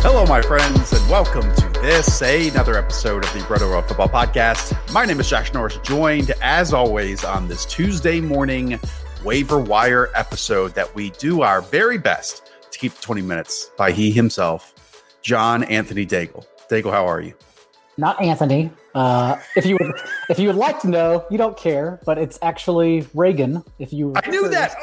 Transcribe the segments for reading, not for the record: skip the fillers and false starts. Hello, my friends, and welcome to another episode of the Roto-Royal Football Podcast. My name is Josh Norris, joined as always on this Tuesday morning waiver wire episode that we do our very best to keep 20 minutes by he himself, John Anthony Daigle. Daigle, how are you? Not Anthony. If you would like to know, you don't care, but it's actually Reagan. I knew that.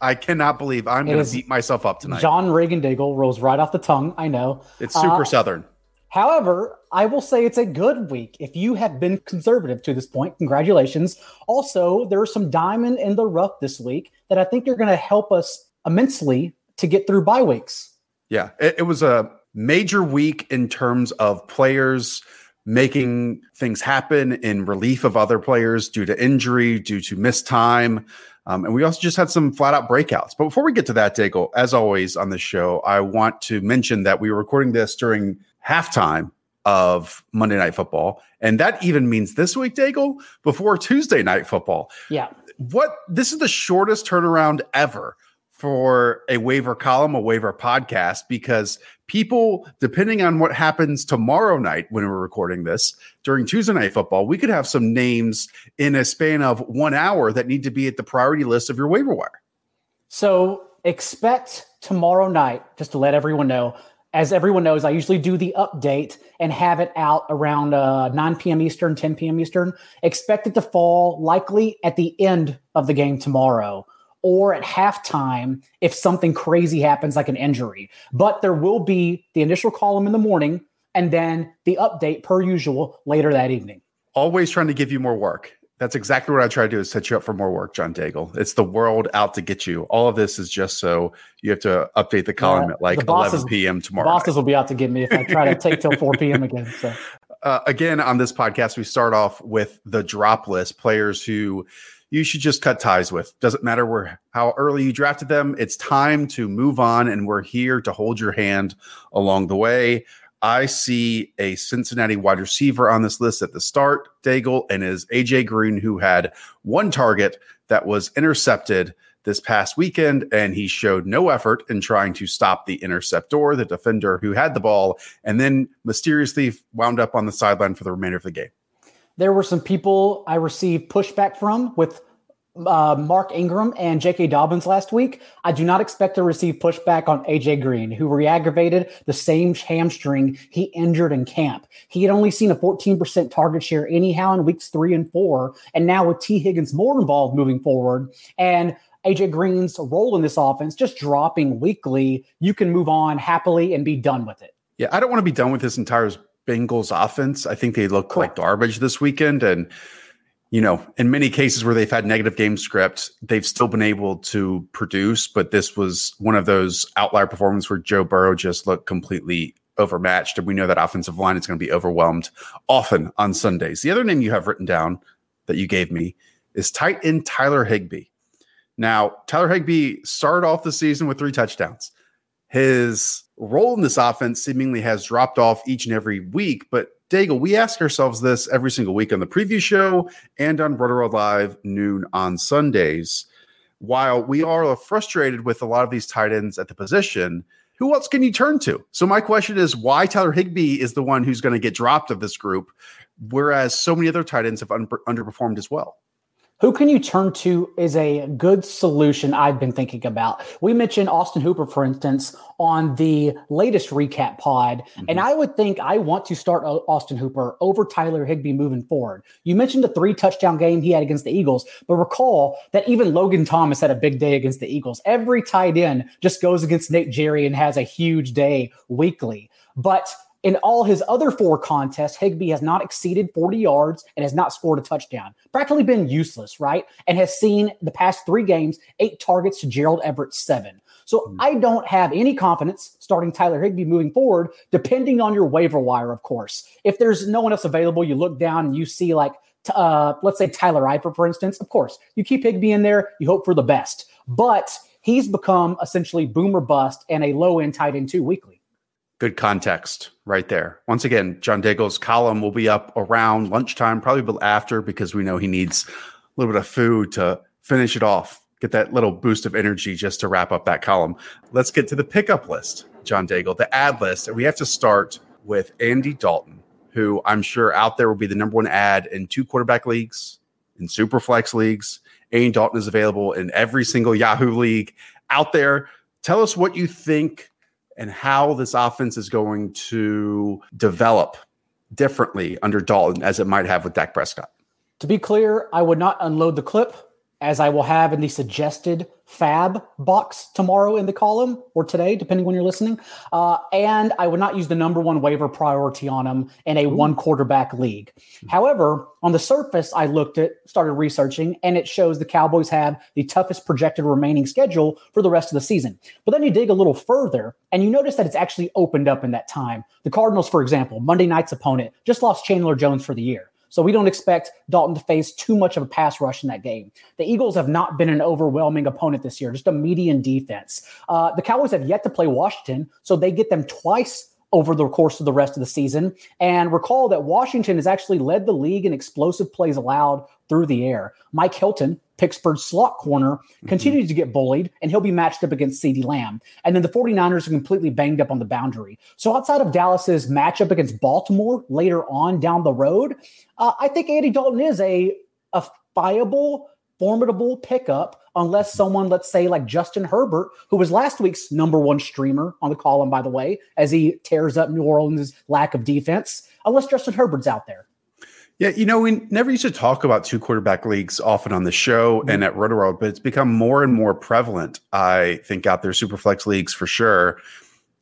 I cannot believe I'm going to beat myself up tonight. John Reagan Daigle rolls right off the tongue. I know it's super Southern. However, I will say it's a good week. If you have been conservative to this point, congratulations. Also, there are some diamond in the rough this week that I think are going to help us immensely to get through bye weeks. Yeah, it was a major week in terms of players making things happen in relief of other players due to injury, due to missed time. And we also just had some flat out breakouts. But before we get to that, Daigle, as always on this show, I want to mention that we were recording this during halftime of Monday Night Football. And that even means this week, Daigle, before Tuesday Night Football. Yeah. This is the shortest turnaround ever for a waiver column, a waiver podcast, because people, depending on what happens tomorrow night when we're recording this, during Tuesday Night Football, we could have some names in a span of 1 hour that need to be at the priority list of your waiver wire. So expect tomorrow night, just to let everyone know. As everyone knows, I usually do the update and have it out around 9 p.m. Eastern, 10 p.m. Eastern. Expect it to fall likely at the end of the game tomorrow, or at halftime if something crazy happens like an injury. But there will be the initial column in the morning and then the update per usual later that evening. Always trying to give you more work. That's exactly what I try to do, is set you up for more work, John Daigle. It's the world out to get you. All of this is just so you have to update the column at like 11 p.m. tomorrow. The bosses will be out to get me if I try to take till 4 p.m. again. So. Again, on this podcast, we start off with the drop list, players who you should just cut ties with. Doesn't matter how early you drafted them. It's time to move on, and we're here to hold your hand along the way. I see a Cincinnati wide receiver on this list at the start, Daigle, and is AJ Green, who had one target that was intercepted this past weekend, and he showed no effort in trying to stop the interceptor, the defender who had the ball, and then mysteriously wound up on the sideline for the remainder of the game. There were some people I received pushback from with Mark Ingram and J.K. Dobbins last week. I do not expect to receive pushback on A.J. Green, who reaggravated the same hamstring he injured in camp. He had only seen a 14% target share anyhow in weeks 3 and 4, and now with T Higgins more involved moving forward and A.J. Green's role in this offense just dropping weekly, you can move on happily and be done with it. Yeah, I don't want to be done with this entire Bengals offense. I think they look like garbage this weekend. And, you know, in many cases where they've had negative game script, they've still been able to produce. But this was one of those outlier performances where Joe Burrow just looked completely overmatched. And we know that offensive line is going to be overwhelmed often on Sundays. The other name you have written down that you gave me is tight end Tyler Higbee. Now, Tyler Higbee started off the season with 3 touchdowns. His role in this offense seemingly has dropped off each and every week. But Daigle, we ask ourselves this every single week on the preview show and on Roto-Royal Live noon on Sundays. While we are frustrated with a lot of these tight ends at the position, who else can you turn to? So my question is, why Tyler Higbee is the one who's going to get dropped of this group, whereas so many other tight ends have underperformed as well? Who can you turn to is a good solution I've been thinking about. We mentioned Austin Hooper, for instance, on the latest recap pod, and I would think I want to start Austin Hooper over Tyler Higbee moving forward. You mentioned the 3-touchdown game he had against the Eagles, but recall that even Logan Thomas had a big day against the Eagles. Every tight end just goes against Nate Gerry and has a huge day weekly, but in all his other 4 contests, Higbee has not exceeded 40 yards and has not scored a touchdown. Practically been useless, right? And has seen the past 3 games, 8 targets to Gerald Everett, 7. So I don't have any confidence starting Tyler Higbee moving forward, depending on your waiver wire, of course. If there's no one else available, you look down and you see like, let's say Tyler Eifert, for instance. Of course, you keep Higbee in there, you hope for the best. But he's become essentially boom or bust and a low-end tight end too weekly. Good context right there. Once again, John Daigle's column will be up around lunchtime, probably after, because we know he needs a little bit of food to finish it off, get that little boost of energy just to wrap up that column. Let's get to the pickup list, John Daigle, the ad list. And we have to start with Andy Dalton, who I'm sure out there will be the number one ad in two quarterback leagues, in super flex leagues. Andy Dalton is available in every single Yahoo league out there. Tell us what you think and how this offense is going to develop differently under Dalton as it might have with Dak Prescott. To be clear, I would not unload the clip, as I will have in the suggested fab box tomorrow in the column, or today, depending when you're listening. And I would not use the number one waiver priority on him in a one quarterback league. However, on the surface, I started researching, and it shows the Cowboys have the toughest projected remaining schedule for the rest of the season. But then you dig a little further, and you notice that it's actually opened up in that time. The Cardinals, for example, Monday night's opponent, just lost Chandler Jones for the year. So we don't expect Dalton to face too much of a pass rush in that game. The Eagles have not been an overwhelming opponent this year, just a median defense. The Cowboys have yet to play Washington, so they get them twice over the course of the rest of the season. And recall that Washington has actually led the league in explosive plays allowed through the air. Mike Hilton, Pittsburgh's slot corner, continues to get bullied, and he'll be matched up against CeeDee Lamb. And then the 49ers are completely banged up on the boundary. So outside of Dallas's matchup against Baltimore later on down the road, I think Andy Dalton is a viable, formidable pickup, unless someone, let's say, like Justin Herbert, who was last week's number one streamer on the column, by the way, as he tears up New Orleans' lack of defense, unless Justin Herbert's out there. Yeah, you know, we never used to talk about two quarterback leagues often on the show and at Roto-Royal, but it's become more and more prevalent, I think, out there, superflex leagues for sure.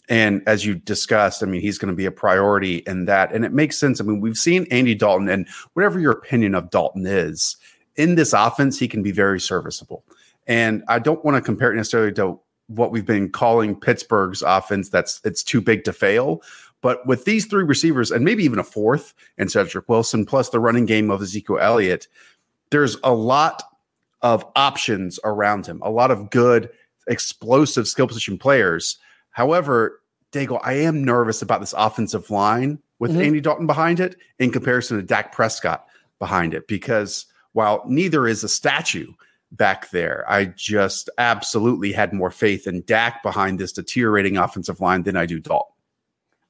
And as you discussed, I mean, he's going to be a priority in that. And it makes sense. I mean, we've seen Andy Dalton, and whatever your opinion of Dalton is, in this offense, he can be very serviceable. And I don't want to compare it necessarily to what we've been calling Pittsburgh's offense. It's too big to fail. But with these three receivers, and maybe even a fourth, and Cedric Wilson, plus the running game of Ezekiel Elliott, there's a lot of options around him, a lot of good, explosive skill position players. However, Daigle, I am nervous about this offensive line with Andy Dalton behind it in comparison to Dak Prescott behind it, because while neither is a statue back there, I just absolutely had more faith in Dak behind this deteriorating offensive line than I do Dalton.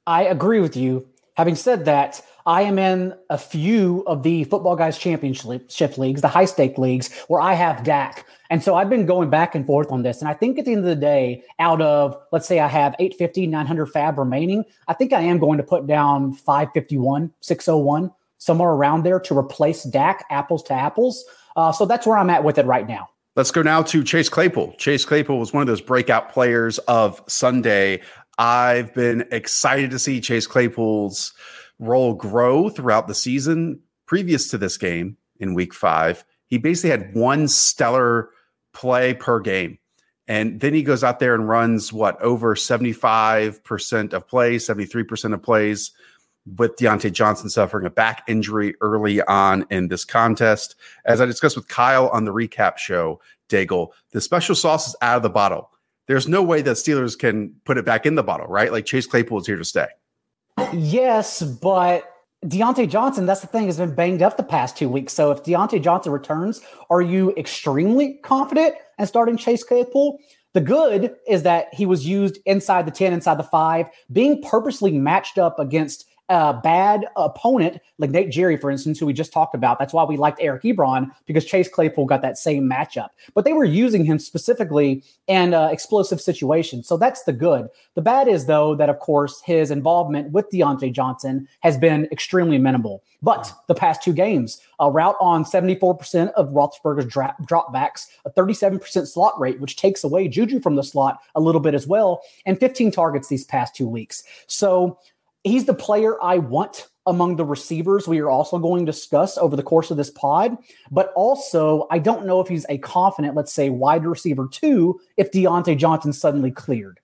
I agree with you. Having said that, I am in a few of the Football Guys Championship leagues, the high-stake leagues, where I have Dak. And so I've been going back and forth on this. And I think at the end of the day, out of, let's say I have 850, 900 fab remaining, I think I am going to put down 551, 601, somewhere around there to replace Dak, apples to apples. So that's where I'm at with it right now. Let's go now to Chase Claypool. Chase Claypool was one of those breakout players of Sunday. I've been excited to see Chase Claypool's role grow throughout the season. Previous to this game in week 5, he basically had one stellar play per game. And then he goes out there and runs, over 75% of plays, 73% of plays, with Deontay Johnson suffering a back injury early on in this contest. As I discussed with Kyle on the recap show, Daigle, the special sauce is out of the bottle. There's no way that Steelers can put it back in the bottle, right? Like, Chase Claypool is here to stay. Yes, but Deontay Johnson, that's the thing, has been banged up the past 2 weeks. So if Deontay Johnson returns, are you extremely confident in starting Chase Claypool? The good is that he was used inside the 10, inside the 5, being purposely matched up against a bad opponent like Nate Gerry, for instance, who we just talked about. That's why we liked Eric Ebron, because Chase Claypool got that same matchup. But they were using him specifically in explosive situations. So that's the good. The bad is, though, that, of course, his involvement with Deontay Johnson has been extremely minimal. But the past 2 games, a route on 74% of Roethlisberger's dropbacks, a 37% slot rate, which takes away Juju from the slot a little bit as well, and 15 targets these past 2 weeks. So he's the player I want among the receivers we are also going to discuss over the course of this pod. But also, I don't know if he's a confident, let's say, wide receiver 2 if Deontay Johnson suddenly cleared.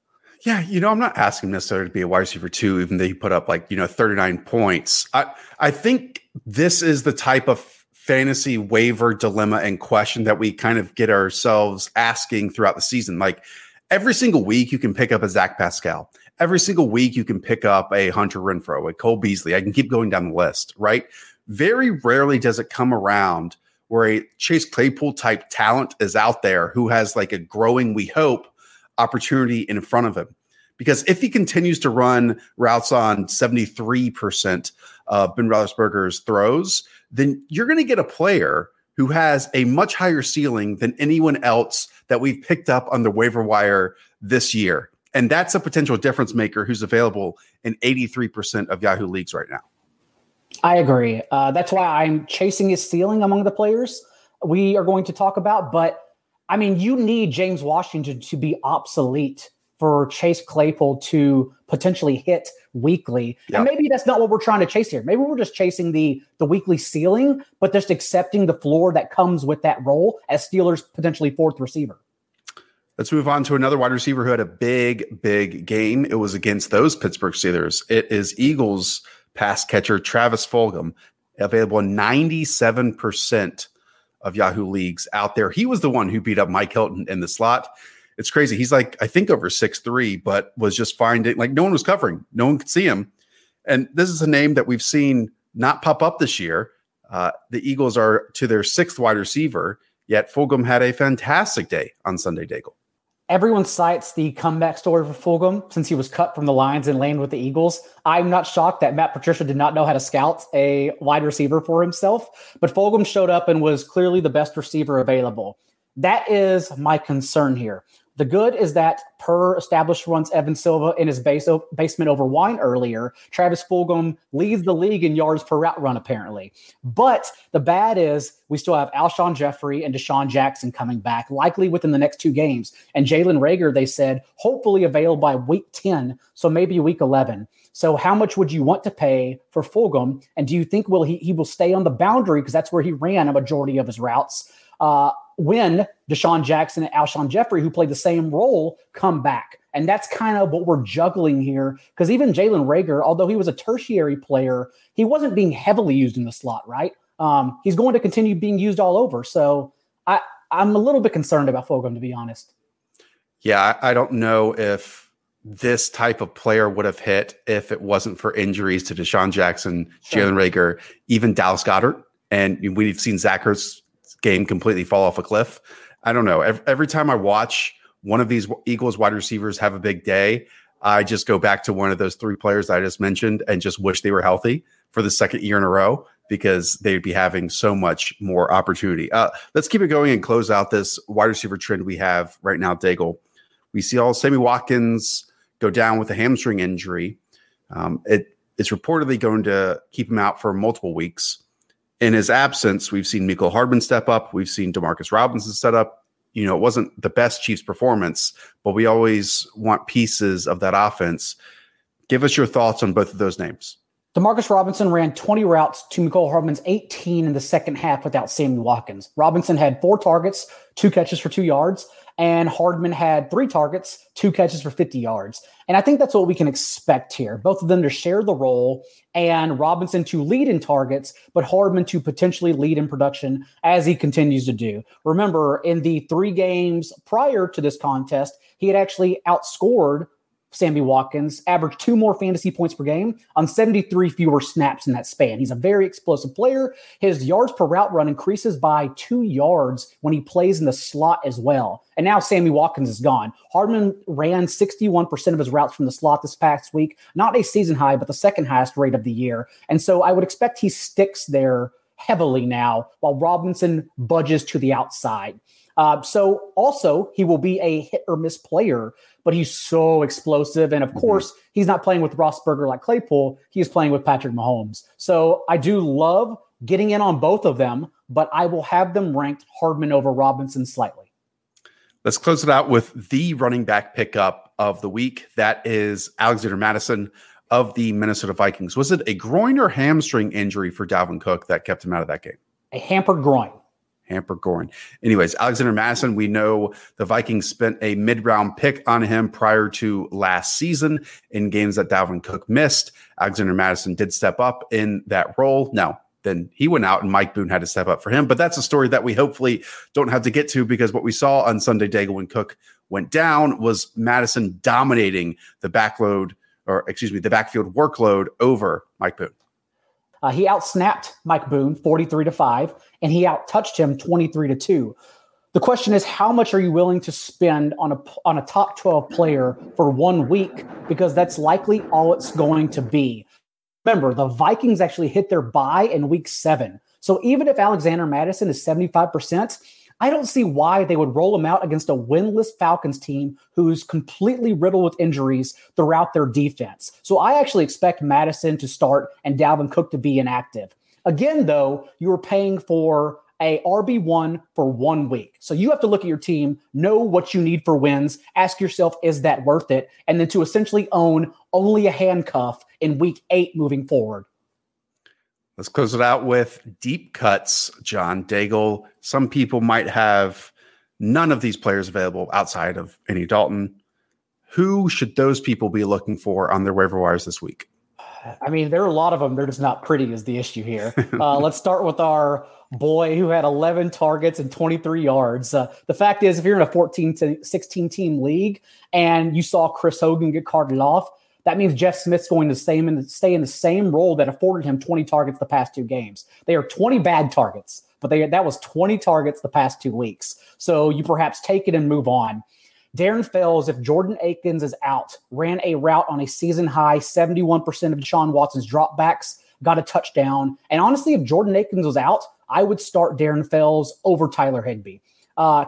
Yeah, I'm not asking necessarily to be a wide receiver 2, even though he put up 39 points. I think this is the type of fantasy waiver dilemma and question that we kind of get ourselves asking throughout the season. Like, Every single week, you can pick up a Zach Pascal. Every single week, you can pick up a Hunter Renfrow, a Cole Beasley. I can keep going down the list, right? Very rarely does it come around where a Chase Claypool type talent is out there who has like a growing, we hope, opportunity in front of him. Because if he continues to run routes on 73% of Ben Roethlisberger's throws, then you're going to get a player who has a much higher ceiling than anyone else that we've picked up on the waiver wire this year. And that's a potential difference maker who's available in 83% of Yahoo leagues right now. I agree. That's why I'm chasing his ceiling among the players we are going to talk about. But, I mean, you need James Washington to be obsolete for Chase Claypool to potentially hit weekly. Yep. And maybe that's not what we're trying to chase here. Maybe we're just chasing the weekly ceiling, but just accepting the floor that comes with that role as Steelers' potentially fourth receiver. Let's move on to another wide receiver who had a big, big game. It was against those Pittsburgh Steelers. It is Eagles pass catcher Travis Fulgham, available in 97% of Yahoo leagues out there. He was the one who beat up Mike Hilton in the slot. It's crazy. He's like, I think over 6'3", but was just finding like no one was covering. No one could see him. And this is a name that we've seen not pop up this year. The Eagles are to their sixth wide receiver, yet Fulgham had a fantastic day on Sunday, Daigle. Everyone cites the comeback story for Fulgham since he was cut from the Lions and landed with the Eagles. I'm not shocked that Matt Patricia did not know how to scout a wide receiver for himself, but Fulgham showed up and was clearly the best receiver available. That is my concern here. The good is that per established runs, Evan Silva in his basement over wine earlier, Travis Fulgham leads the league in yards per route run, apparently. But the bad is we still have Alshon Jeffrey and Deshaun Jackson coming back, likely within the next two games. And Jalen Reagor, they said, hopefully available by week 10, so maybe week 11. So how much would you want to pay for Fulgham? And do you think he will stay on the boundary, because that's where he ran a majority of his routes, when Deshaun Jackson and Alshon Jeffrey, who played the same role, come back? And that's kind of what we're juggling here, because even Jalen Reagor, although he was a tertiary player, he wasn't being heavily used in the slot, right? He's going to continue being used all over. So I'm a little bit concerned about Fulgham, to be honest. Yeah, I don't know if this type of player would have hit if it wasn't for injuries to Deshaun Jackson, sure, Jalen Reagor, even Dallas Goedert. And we've seen Zach Ertz's game completely fall off a cliff. I don't know. Every time I watch one of these Eagles wide receivers have a big day, I just go back to one of those three players I just mentioned and just wish they were healthy for the second year in a row, because they'd be having so much more opportunity. Let's keep it going and close out this wide receiver trend we have right now, Daigle. We see Sammy Watkins go down with a hamstring injury. It's reportedly going to keep him out for multiple weeks. In his absence, we've seen Mecole Hardman step up. We've seen Demarcus Robinson step up. You know, it wasn't the best Chiefs performance, but we always want pieces of that offense. Give us your thoughts on both of those names. Demarcus Robinson ran 20 routes to Mecole Hardman's 18 in the second half without Sammy Watkins. Robinson had 4 targets, 2 catches for 2 yards, and Hardman had 3 targets, 2 catches for 50 yards. And I think that's what we can expect here. Both of them to share the role, and Robinson to lead in targets, but Hardman to potentially lead in production as he continues to do. Remember, in the 3 games prior to this contest, he had actually outscored Sammy Watkins, averaged 2 more fantasy points per game on 73 fewer snaps in that span. He's a very explosive player. His yards per route run increases by 2 yards when he plays in the slot as well. And now Sammy Watkins is gone. Hardman ran 61% of his routes from the slot this past week. Not a season high, but the second highest rate of the year. And so I would expect he sticks there heavily now while Robinson budges to the outside. So also he will be a hit or miss player, but he's so explosive. And of course, he's not playing with Roethlisberger like Claypool. He's playing with Patrick Mahomes. So I do love getting in on both of them, but I will have them ranked Hardman over Robinson slightly. Let's close it out with the running back pickup of the week. That is Alexander Mattison of the Minnesota Vikings. Was it a groin or hamstring injury for Dalvin Cook that kept him out of that game? A hampered groin. Anyways, Alexander Mattison, we know the Vikings spent a mid-round pick on him prior to last season in games that Dalvin Cook missed. Alexander Mattison did step up in that role. Now, then he went out and Mike Boone had to step up for him. But that's a story that we hopefully don't have to get to, because what we saw on Sunday, Daigle, when Cook went down was Madison dominating the backfield workload over Mike Boone. He outsnapped Mike Boone 43-5, and he outtouched him 23-2. The question is, how much are you willing to spend on a top 12 player for 1 week? Because that's likely all it's going to be. Remember, the Vikings actually hit their bye in week 7. So even if Alexander Mattison is 75%, I don't see why they would roll him out against a winless Falcons team who's completely riddled with injuries throughout their defense. So I actually expect Madison to start and Dalvin Cook to be inactive. Again, though, you are paying for a RB1 for 1 week. So you have to look at your team, know what you need for wins, ask yourself, is that worth it? And then to essentially own only a handcuff in week 8 moving forward. Let's close it out with deep cuts, John Daigle. Some people might have none of these players available outside of Andy Dalton. Who should those people be looking for on their waiver wires this week? I mean, there are a lot of them. They're just not pretty is the issue here. Let's start with our boy who had 11 targets and 23 yards. The fact is, if you're in a 14 to 16 team league and you saw Chris Hogan get carted off, that means Jeff Smith's going to stay in the same role that afforded him 20 targets the past 2 games. They are 20 bad targets, but that was 20 targets the past 2 weeks. So you perhaps take it and move on. Darren Fells, if Jordan Akins is out, ran a route on a season-high 71% of Deshaun Watson's dropbacks, got a touchdown. And honestly, if Jordan Akins was out, I would start Darren Fells over Tyler Higbee.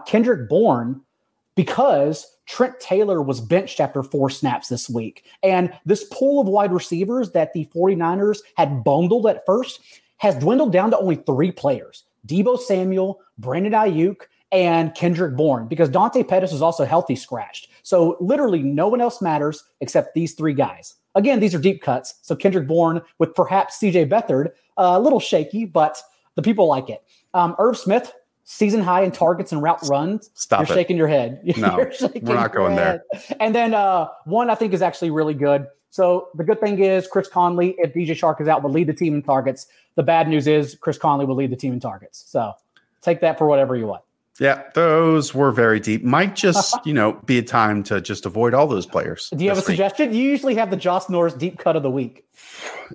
Kendrick Bourne, because Trent Taylor was benched after 4 snaps this week. And this pool of wide receivers that the 49ers had bundled at first has dwindled down to only 3 players, Deebo Samuel, Brandon Ayuk, and Kendrick Bourne, because Dante Pettis was also healthy scratched. So literally no one else matters except these 3 guys. Again, these are deep cuts. So Kendrick Bourne with perhaps CJ Beathard, a little shaky, but the people like it. Irv Smith, season high in targets and route runs. You're shaking your head. No, we're not going there. And then one I think is actually really good. So the good thing is Chris Conley, if DJ Shark is out, will lead the team in targets. The bad news is Chris Conley will lead the team in targets. So take that for whatever you want. Yeah, those were very deep. Might just, be a time to just avoid all those players. Do you have a suggestion? You usually have the Josh Norris deep cut of the week.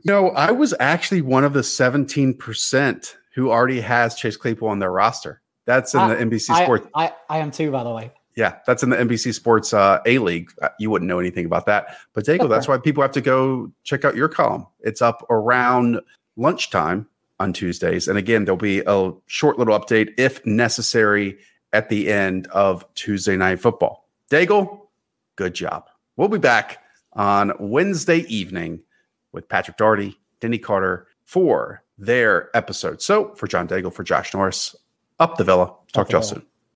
No, I was actually one of the 17% who already has Chase Claypool on their roster. That's in the NBC Sports. I am too, by the way. Yeah, that's in the NBC Sports A-League. You wouldn't know anything about that. But Daigle, that's why people have to go check out your column. It's up around lunchtime on Tuesdays. And again, there'll be a short little update, if necessary, at the end of Tuesday Night Football. Daigle, good job. We'll be back on Wednesday evening with Patrick Daugherty, Denny Carter, for their episode. So for John Daigle, for Josh Norris, up the Villa. Talk to y'all soon.